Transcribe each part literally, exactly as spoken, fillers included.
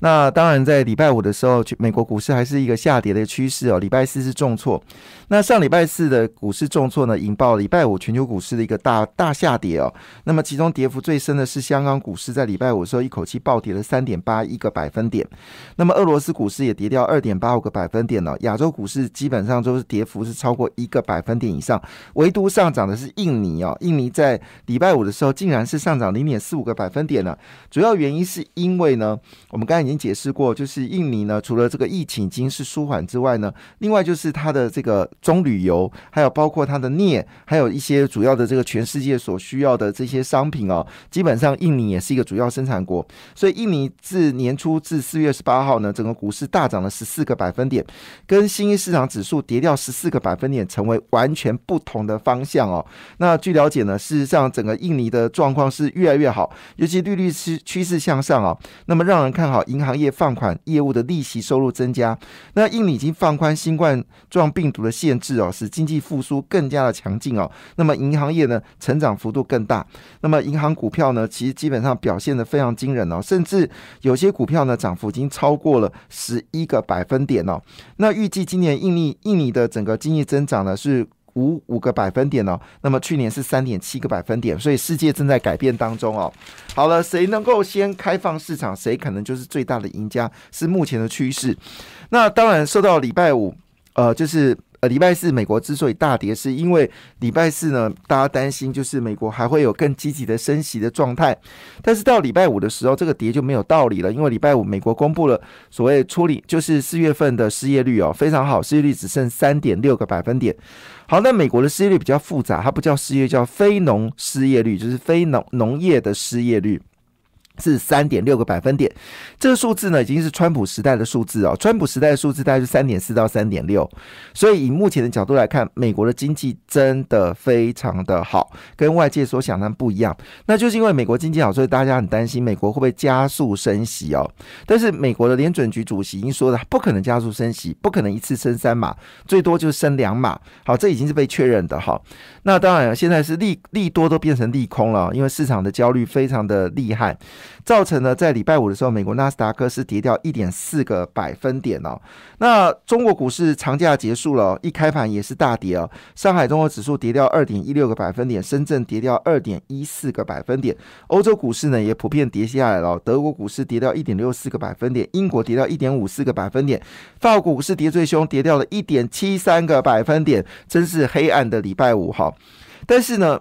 那当然在礼拜五的时候，美国股市还是一个下跌的趋势哦，礼拜四是重挫，那上礼拜四的股市重挫呢，引爆礼拜五全球股市的一个大大下跌哦。那么其中跌幅最深的是香港股市，在礼拜五的时候一口气暴跌跌了 三点八一 个百分点，那么俄罗斯股市也跌掉 二点八五 个百分点了。亚洲股市基本上都是跌幅是超过一个百分点以上，唯独上涨的是印尼哦，印尼在礼拜五的时候竟然是上涨 零点四五 个百分点了。主要原因是因为呢，我们刚才已经解释过，就是印尼呢除了这个疫情已经是舒缓之外呢，另外就是它的这个棕榈油，还有包括它的镍，还有一些主要的这个全世界所需要的这些商品哦，基本上印尼也是一个主要生产国，所以印尼自年初至四月十八号呢，整个股市大涨了十四个百分点，跟新兴市场指数跌掉十四个百分点成为完全不同的方向哦。那据了解呢，事实上整个印尼的状况是越来越好，尤其利率趋势向上哦，那么让人看好银行业放款业务的利息收入增加。那印尼已经放宽新冠状病毒的限制哦，使经济复苏更加的强劲哦。那么银行业呢，成长幅度更大。那么银行股票呢，其实基本上表现得非常惊人哦，甚至是有些股票呢涨幅已经超过了十一个百分点哦。那预计今年印尼印尼的整个经济增长呢是五个百分点哦，那么去年是 三点七 个百分点，所以世界正在改变当中哦。好了，谁能够先开放市场，谁可能就是最大的赢家，是目前的趋势。那当然受到礼拜五呃就是呃，礼拜四美国之所以大跌，是因为礼拜四呢，大家担心就是美国还会有更积极的升息的状态，但是到礼拜五的时候，这个跌就没有道理了，因为礼拜五美国公布了所谓处理就是四月份的失业率哦，非常好，失业率只剩 三点六 个百分点。好，那美国的失业率比较复杂，它不叫失业率，叫非农失业率，就是非农农业的失业率。是 三点六 个百分点，这个数字呢已经是川普时代的数字哦，川普时代的数字大概是 三点四 到 三点六， 所以以目前的角度来看，美国的经济真的非常的好，跟外界所想象不一样。那就是因为美国经济好，所以大家很担心美国会不会加速升息哦。但是美国的联准局主席已经说了，不可能加速升息，不可能一次升三码，最多就是升两码。好，这已经是被确认的哈。那当然现在是 利, 利多都变成利空了，因为市场的焦虑非常的厉害，造成了在礼拜五的时候，美国纳斯达克是跌掉 一点四 个百分点哦。那中国股市长假结束了，一开盘也是大跌哦。上海综合指数跌掉 二点一六 个百分点，深圳跌掉 二点一四 个百分点。欧洲股市呢也普遍跌下来了，德国股市跌掉 一点六四 个百分点，英国跌掉 一点五四 个百分点，法国股市跌最凶，跌掉了 一点七三 个百分点，真是黑暗的礼拜五哈。但是呢，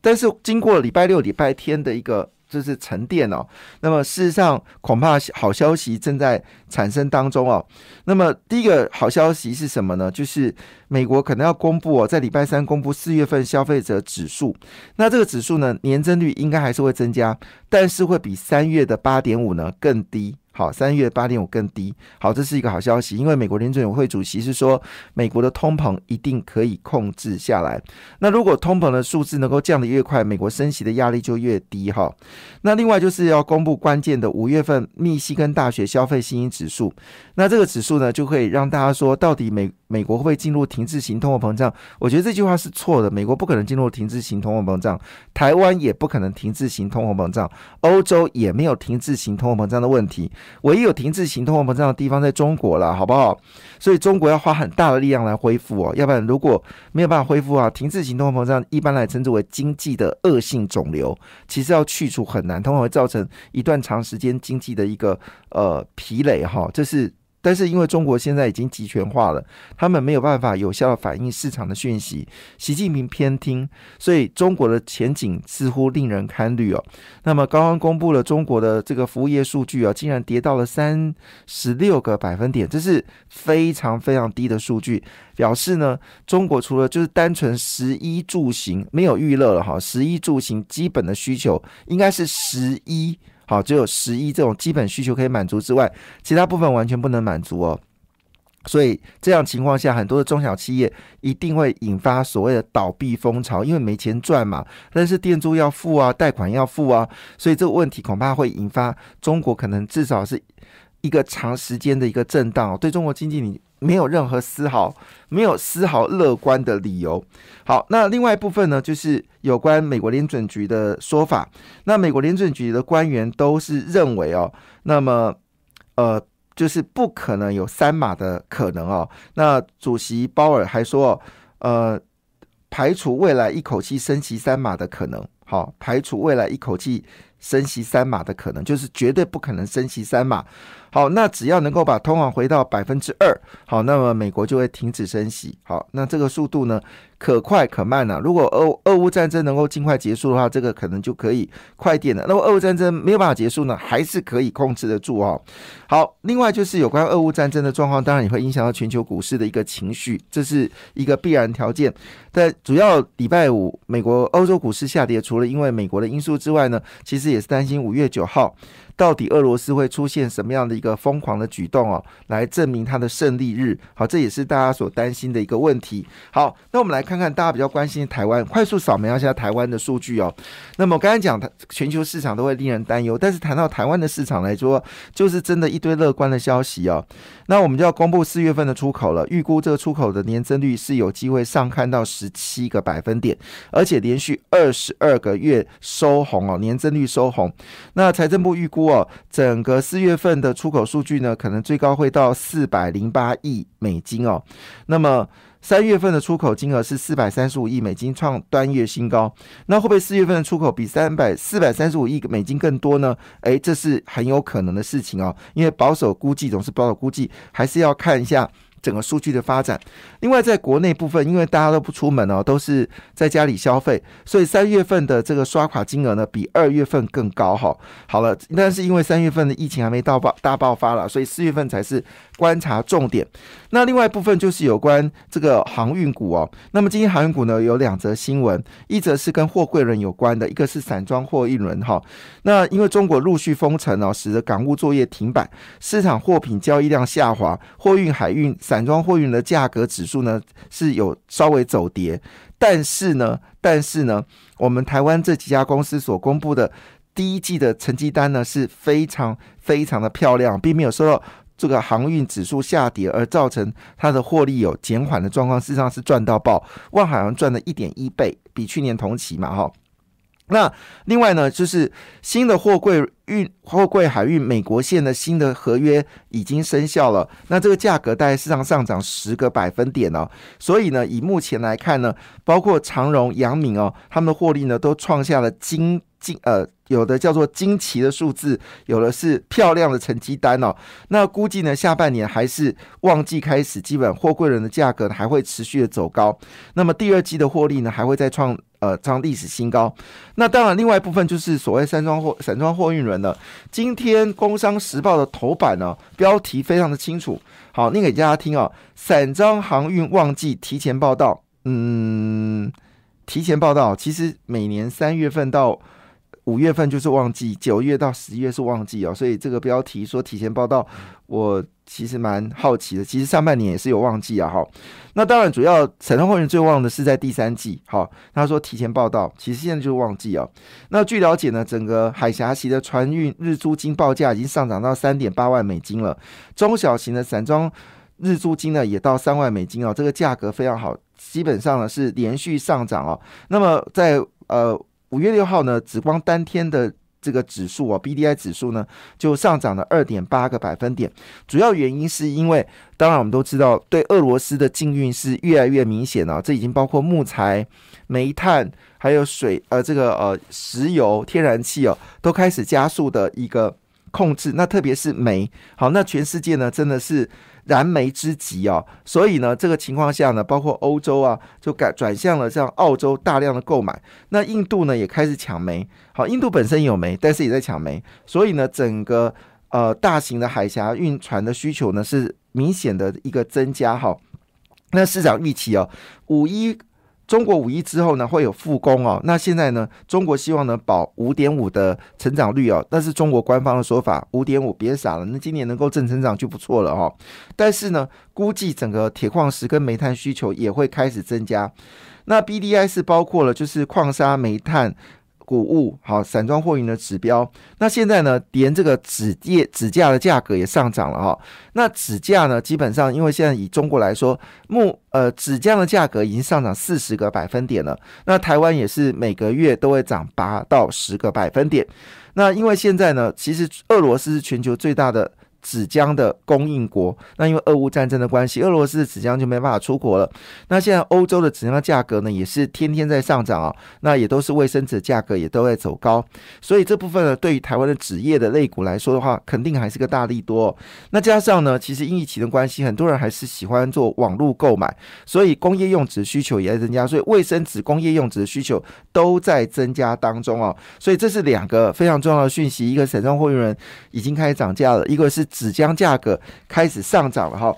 但是经过礼拜六、礼拜天的一个就是沉淀哦，那么事实上恐怕好消息正在产生当中哦。那么第一个好消息是什么呢？就是美国可能要公布哦，在礼拜三公布四月份消费者指数，那这个指数呢年增率应该还是会增加，但是会比三月的 八点五 呢更低。好，三月 八点五 更低。好，这是一个好消息，因为美国联准会主席是说美国的通膨一定可以控制下来，那如果通膨的数字能够降得越快，美国升息的压力就越低哈。那另外就是要公布关键的五月份密西根大学消费信心指数，那这个指数呢就可以让大家说到底美美国会不会进入停滞型通货膨胀。我觉得这句话是错的，美国不可能进入停滞型通货膨胀，台湾也不可能停滞型通货膨胀，欧洲也没有停滞型通货膨胀的问题，唯一有停滞型通货膨胀的地方在中国了，好不好？所以中国要花很大的力量来恢复哦，要不然如果没有办法恢复啊，停滞型通货膨胀一般来称之为经济的恶性肿瘤，其实要去除很难，通常会造成一段长时间经济的一个呃疲累哈，这是。但是因为中国现在已经集权化了，他们没有办法有效的反映市场的讯息，习近平偏听，所以中国的前景似乎令人堪虑哦。那么刚刚公布了中国的这个服务业数据哦，竟然跌到了三十六个百分点，这是非常非常低的数据，表示呢中国除了就是单纯食衣住行没有娱乐了哈，食衣住行基本的需求应该是十一好，只有十一这种基本需求可以满足之外，其他部分完全不能满足哦。所以这样情况下，很多的中小企业一定会引发所谓的倒闭风潮，因为没钱赚嘛。但是店租要付啊，贷款要付啊，所以这个问题恐怕会引发中国可能至少是一个长时间的一个震荡，对中国经济你没有任何丝毫没有丝毫乐观的理由。好，那另外一部分呢，就是有关美国联准局的说法。那美国联准局的官员都是认为哦，那么呃。就是不可能有三码的可能哦。那主席鲍尔还说，呃，排除未来一口气升息三码的可能。好，排除未来一口气升息三码的可能，就是绝对不可能升息三码。好，那只要能够把通胀回到百分之二，好，那么美国就会停止升息。好，那这个速度呢，可快可慢啊。如果俄俄乌战争能够尽快结束的话，这个可能就可以快点了。那么俄乌战争没有办法结束呢，还是可以控制得住哦。好，另外就是有关俄乌战争的状况，当然也会影响到全球股市的一个情绪，这是一个必然条件。但主要礼拜五美国欧洲股市下跌，除了因为美国的因素之外呢，其实也是担心五月九号到底俄罗斯会出现什么样的一个疯狂的举动哦，来证明他的胜利日。好，这也是大家所担心的一个问题。好，那我们来看看大家比较关心台湾，快速扫描一下台湾的数据哦。那么我刚才讲全球市场都会令人担忧，但是谈到台湾的市场来说，就是真的一堆乐观的消息哦。那我们就要公布四月份的出口了，预估这个出口的年增率是有机会上看到十七个百分点，而且连续二十二个月收红哦，年增率收红。那财政部预估整个四月份的出口数据呢，可能最高会到四百零八亿美金哦。那么三月份的出口金额是四百三十五亿美金，创单月新高。那会不会四月份的出口比四百三十五亿美金更多呢？哎，这是很有可能的事情哦。因为保守估计总是保守估计，还是要看一下整个数据的发展。另外在国内部分，因为大家都不出门哦，都是在家里消费，所以三月份的这个刷卡金额呢比二月份更高哦。好了，但是因为三月份的疫情还没到爆大爆发了，所以四月份才是观察重点。那另外部分就是有关这个航运股哦。那么今天航运股呢有两则新闻，一则是跟货柜轮有关的，一个是散装货运轮哦。那因为中国陆续封城哦，使得港务作业停摆，市场货品交易量下滑，货运海运散装货运的价格指数呢是有稍微走跌，但是呢，但是呢，我们台湾这几家公司所公布的第一季的成绩单呢是非常非常的漂亮，并没有受到这个航运指数下跌而造成它的获利有减缓的状况，事实上是赚到爆，万海航赚了 一点一倍，比去年同期嘛哈。那另外呢，就是新的货柜运货柜海运美国线的新的合约已经生效了，那这个价格大概市场上涨十个百分点哦。所以呢，以目前来看呢，包括长荣、阳明哦，他们的获利呢都创下了惊惊呃。有的叫做惊奇的数字，有的是漂亮的成绩单哦。那估计呢，下半年还是旺季开始，基本货柜轮的价格还会持续的走高。那么第二季的获利呢，还会再创呃创历史新高。那当然，另外一部分就是所谓散装货散装货运轮了。今天《工商时报》的头版呢、哦，标题非常的清楚。好，念给大家听哦，散装航运旺季提前报道，嗯，提前报道。其实每年三月份到五月份就是旺季，九月到十月是旺季哦，所以这个标题说提前报道，我其实蛮好奇的。其实上半年也是有旺季啊，哈。那当然，主要散装货运最旺的是在第三季，好，他说提前报道，其实现在就是旺季哦。那据了解呢，整个海峡期的船运日租金报价已经上涨到 三点八万美金了，中小型的散装日租金呢也到三万美金哦，这个价格非常好，基本上呢是连续上涨哦。那么在呃。五月六号呢，只光单天的这个指数哦 ，B D I 指数呢就上涨了 二点八个百分点。主要原因是因为，当然我们都知道，对俄罗斯的禁运是越来越明显了、哦，这已经包括木材、煤炭，还有水呃这个呃石油、天然气哦，都开始加速的一个控制。那特别是煤，好，那全世界呢真的是燃眉之急哦，所以呢，这个情况下呢，包括欧洲啊，就改转向了像澳洲大量的购买。那印度呢，也开始抢煤。好，印度本身有煤，但是也在抢煤，所以呢，整个呃大型的海峡运船的需求呢，是明显的一个增加哈。那市场预期哦，五一中国五一之后呢会有复工哦，那现在呢中国希望呢保 百分之五点五 的成长率哦，但是中国官方的说法 百分之五点五 别傻了，那今年能够正成长就不错了哦。但是呢估计整个铁矿石跟煤炭需求也会开始增加，那 B D I 是包括了就是矿砂、煤炭、谷物好散装货运的指标，那现在呢连这个纸业纸价的价格也上涨了哈。那纸价呢基本上因为现在以中国来说目呃纸浆的价格已经上涨四十个百分点了，那台湾也是每个月都会涨八到十个百分点。那因为现在呢其实俄罗斯是全球最大的纸浆的供应国，那因为俄乌战争的关系，俄罗斯的纸浆就没办法出国了，那现在欧洲的纸浆的价格呢也是天天在上涨啊、哦，那也都是卫生纸价格也都在走高，所以这部分呢对于台湾的纸业的类股来说的话肯定还是个大利多、哦、那加上呢其实因疫情的关系很多人还是喜欢做网络购买，所以工业用纸需求也在增加，所以卫生纸工业用纸的需求都在增加当中啊、哦，所以这是两个非常重要的讯息，一个散装货运人已经开始涨价了，一个是纸浆价格开始上涨了哈。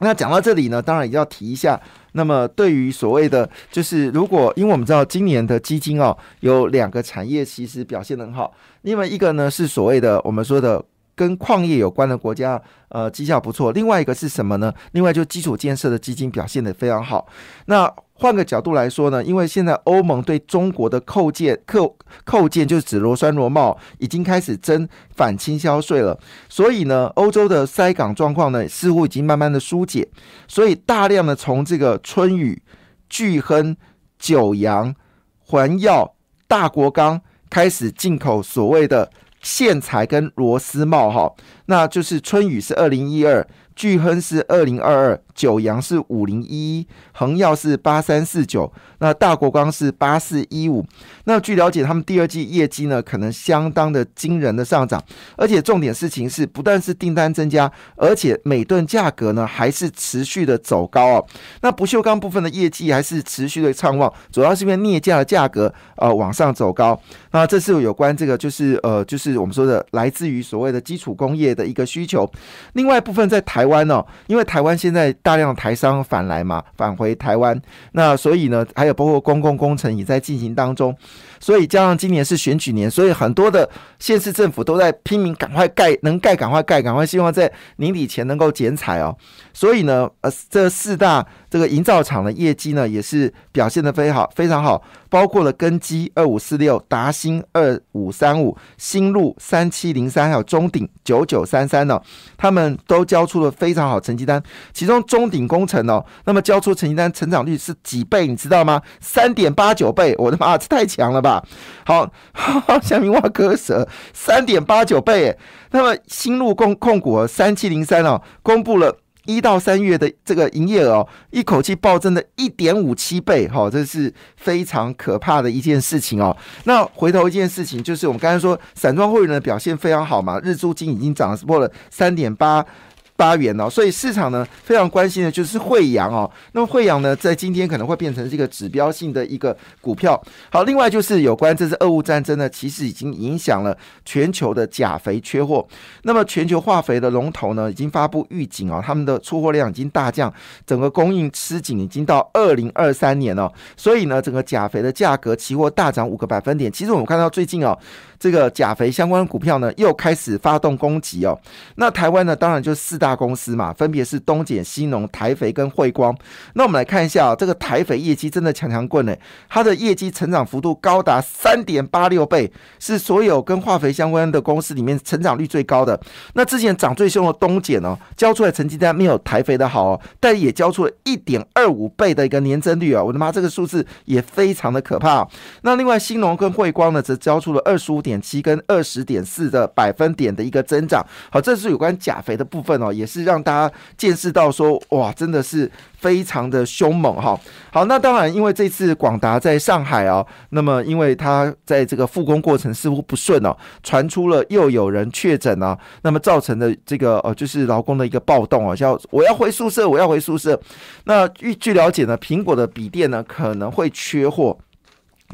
那讲到这里呢当然也要提一下，那么对于所谓的就是如果因为我们知道今年的基金哦有两个产业其实表现很好，另外一个呢是所谓的我们说的跟矿业有关的国家呃绩效不错，另外一个是什么呢，另外就基础建设的基金表现得非常好。那换个角度来说呢，因为现在欧盟对中国的扣件扣扣件就是指螺栓螺帽已经开始征反倾销税了，所以呢欧洲的塞港状况呢似乎已经慢慢的疏解，所以大量的从这个春雨、巨亨、九阳、环耀、大国钢开始进口所谓的线材跟螺丝帽哈，那就是春雨是二零一二，巨亨是二零二二，九阳是五零一一，恒耀是八三四九，那大国钢是八四一五。那据了解他们第二季业绩呢可能相当的惊人的上涨，而且重点事情是不但是订单增加，而且每吨价格呢还是持续的走高、哦、那不锈钢部分的业绩还是持续的畅旺，主要是因为镍价的价格、呃、往上走高，那这是有关这个就是呃就是我们说的来自于所谓的基础工业的一个需求。另外部分在台湾哦、因为台湾现在大量台商返来嘛，返回台湾，那所以呢还有包括公共工程也在进行当中，所以加上今年是选举年，所以很多的县市政府都在拼命赶快盖，能盖赶快盖赶快，希望在年底前能够剪彩哦。所以呢、呃、这四大这个营造厂的业绩呢也是表现得非常好非常好，包括了根基二五四六、达兴二五三五、新路三七零三，还有中鼎九九三三、哦、他们都交出了非常好成绩单，其中中鼎工程哦，那么交出成绩单成长率是几倍你知道吗？ 三点八九 倍，我的妈这太强了吧。好，下面挖割舌 三点八九 倍耶。那么新路控股、哦、三七零三、哦、公布了一到三月的这个营业额、哦、一口气暴增的 一点五七 倍、哦、这是非常可怕的一件事情哦。那回头一件事情就是我们刚才说散装货运的表现非常好嘛，日租金已经涨破了 三点八八元哦，所以市场呢非常关心的就是惠阳哦。那么惠阳呢在今天可能会变成这个指标性的一个股票。好，另外就是有关这次俄乌战争呢，其实已经影响了全球的钾肥缺货。那么全球化肥的龙头呢已经发布预警哦，他们的出货量已经大降，整个供应吃紧已经到二零二三年哦。所以呢，整个钾肥的价格期货大涨五个百分点。其实我们看到最近哦，这个钾肥相关的股票呢又开始发动攻击哦。那台湾呢，当然就四大公司嘛，分别是东碱、西农、台肥跟汇光。那我们来看一下、啊、这个台肥业绩真的强强棍呢、欸，它的业绩成长幅度高达 三点八六 倍，是所有跟化肥相关的公司里面成长率最高的。那之前涨最凶的东碱哦，交出来成绩单没有台肥的好哦，但也交出了 一点二五 倍的一个年增率哦，我的妈，这个数字也非常的可怕、哦。那另外西农跟汇光呢，则交出了 二十五点七 跟 二十点四 的百分点的一个增长。好，这是有关钾肥的部分哦，也是让大家见识到说，哇，真的是非常的凶猛哈。好，那当然，因为这次广达在上海哦，那么因为它在这个复工过程似乎不顺哦，传出了又有人确诊啊，那么造成的这个呃就是劳工的一个暴动哦，叫我要回宿舍，我要回宿舍。那据了解呢，苹果的笔电呢可能会缺货。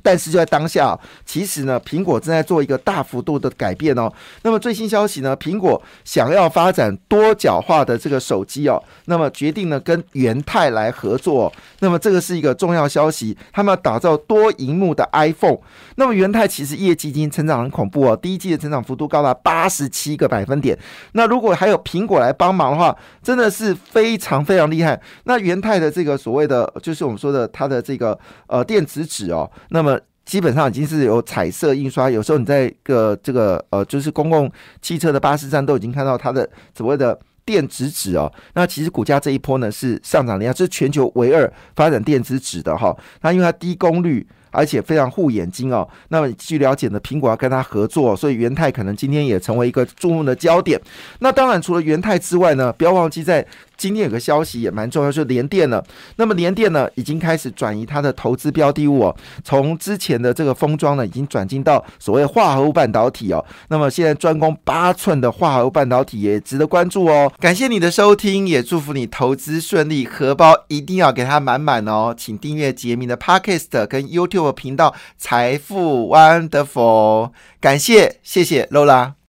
但是就在当下、哦，其实呢，苹果正在做一个大幅度的改变哦。那么最新消息呢，苹果想要发展多角化的这个手机哦，那么决定呢跟元泰来合作、哦。那么这个是一个重要消息，他们要打造多萤幕的 iPhone。那么元泰其实业绩已经成长很恐怖哦，第一季的成长幅度高达八十七个百分点。那如果还有苹果来帮忙的话，真的是非常非常厉害。那元泰的这个所谓的，就是我们说的它的这个呃电子纸哦，那么。基本上已经是有彩色印刷，有时候你在个这个呃，就是公共汽车的巴士站都已经看到它的所谓的电子纸哦。那其实股价这一波呢是上涨了一，是全球唯二发展电子纸的哈、哦。那因为它低功率，而且非常护眼睛哦。那么据了解呢，苹果要跟它合作、哦，所以元泰可能今天也成为一个注目的焦点。那当然除了元泰之外呢，不要忘记在。今天有个消息也蛮重要，就是联电了。那么联电呢，已经开始转移它的投资标的物哦，从之前的这个封装呢，已经转进到所谓化合物半导体哦。那么现在专攻八寸的化合物半导体也值得关注哦。感谢你的收听，也祝福你投资顺利，荷包一定要给它满满哦。请订阅杰明的 Podcast 跟 YouTube 频道财富 Wonderful。感谢，谢谢 Lola。